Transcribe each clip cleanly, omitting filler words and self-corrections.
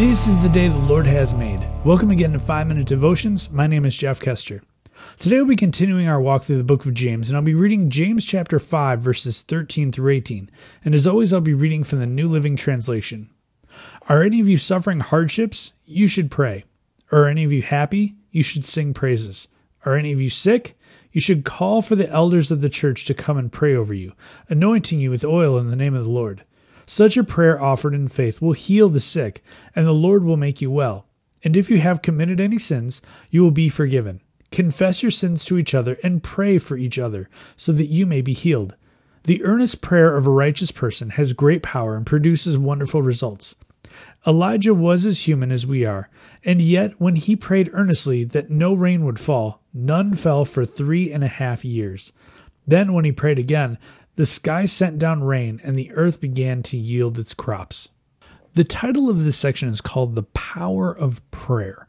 This is the day the Lord has made. Welcome again to 5-Minute Devotions. My name is Jeff Kester. Today we'll be continuing our walk through the book of James, and I'll be reading James chapter 5, verses 13 through 18. And as always, I'll be reading from the New Living Translation. Are any of you suffering hardships? You should pray. Are any of you happy? You should sing praises. Are any of you sick? You should call for the elders of the church to come and pray over you, anointing you with oil in the name of the Lord. Such a prayer offered in faith will heal the sick, and the Lord will make you well. And if you have committed any sins, you will be forgiven. Confess your sins to each other and pray for each other, so that you may be healed. The earnest prayer of a righteous person has great power and produces wonderful results. Elijah was as human as we are, and yet when he prayed earnestly that no rain would fall, none fell for 3.5 years. Then when he prayed again, the sky sent down rain, and the earth began to yield its crops. The title of this section is called The Power of Prayer,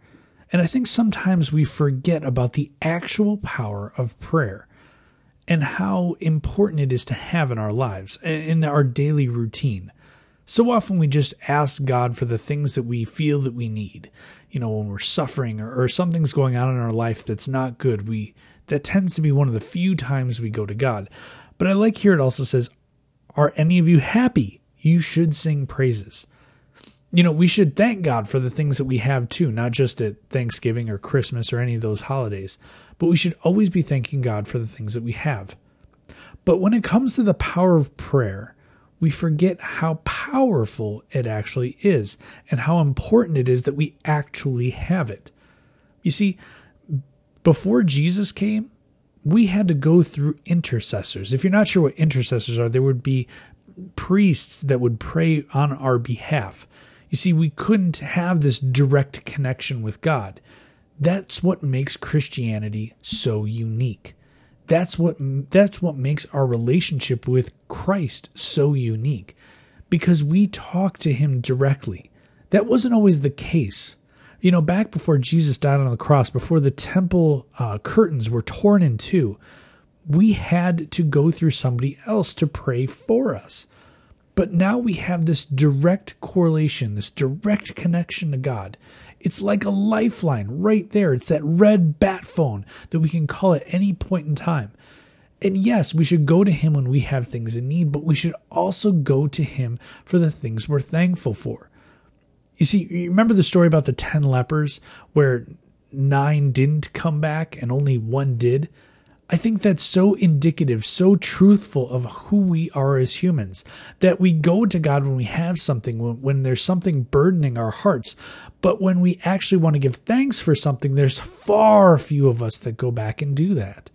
and I think sometimes we forget about the actual power of prayer and how important it is to have in our lives, in our daily routine. So often we just ask God for the things that we feel that we need. You know, when we're suffering or something's going on in our life that's not good, that tends to be one of the few times we go to God. But I like here it also says, are any of you happy? You should sing praises. You know, we should thank God for the things that we have too, not just at Thanksgiving or Christmas or any of those holidays, but we should always be thanking God for the things that we have. But when it comes to the power of prayer, we forget how powerful it actually is and how important it is that we actually have it. You see, before Jesus came, we had to go through intercessors. If you're not sure what intercessors are, there would be priests that would pray on our behalf. You see, we couldn't have this direct connection with God. That's what makes Christianity so unique. That's what makes our relationship with Christ so unique, because we talk to him directly. That wasn't always the case. You know, back before Jesus died on the cross, before the temple curtains were torn in two, we had to go through somebody else to pray for us. But now we have this direct correlation, this direct connection to God. It's like a lifeline right there. It's that red bat phone that we can call at any point in time. And yes, we should go to him when we have things in need, but we should also go to him for the things we're thankful for. You see, you remember the story about the 10 lepers where 9 didn't come back and only 1 did? I think that's so indicative, so truthful of who we are as humans, that we go to God when we have something, when there's something burdening our hearts. But when we actually want to give thanks for something, there's far few of us that go back and do that.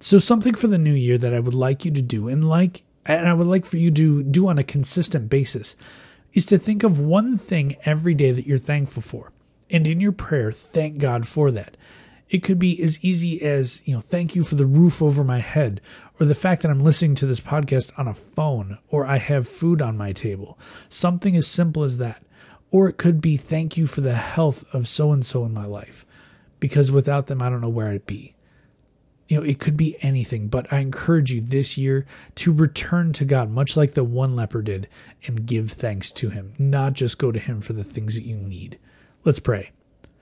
So something for the new year that I would like you to do, and I would like for you to do on a consistent basis, is to think of one thing every day that you're thankful for. And in your prayer, thank God for that. It could be as easy as, you know, thank you for the roof over my head, or the fact that I'm listening to this podcast on a phone, or I have food on my table. Something as simple as that. Or it could be thank you for the health of so-and-so in my life, because without them, I don't know where I'd be. You know, it could be anything, but I encourage you this year to return to God, much like the one leper did, and give thanks to him, not just go to him for the things that you need. Let's pray.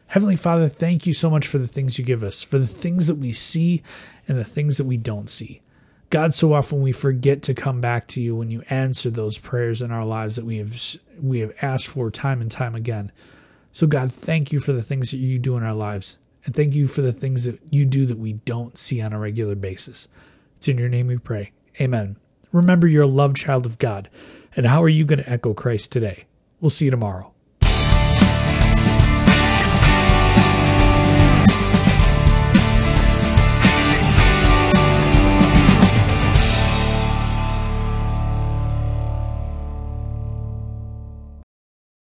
Heavenly Father, thank you so much for the things you give us, for the things that we see and the things that we don't see. God, so often we forget to come back to you when you answer those prayers in our lives that we have asked for time and time again. So God, thank you for the things that you do in our lives, and thank you for the things that you do that we don't see on a regular basis. It's in your name we pray. Amen. Remember, you're a loved child of God, and how are you going to echo Christ today? We'll see you tomorrow.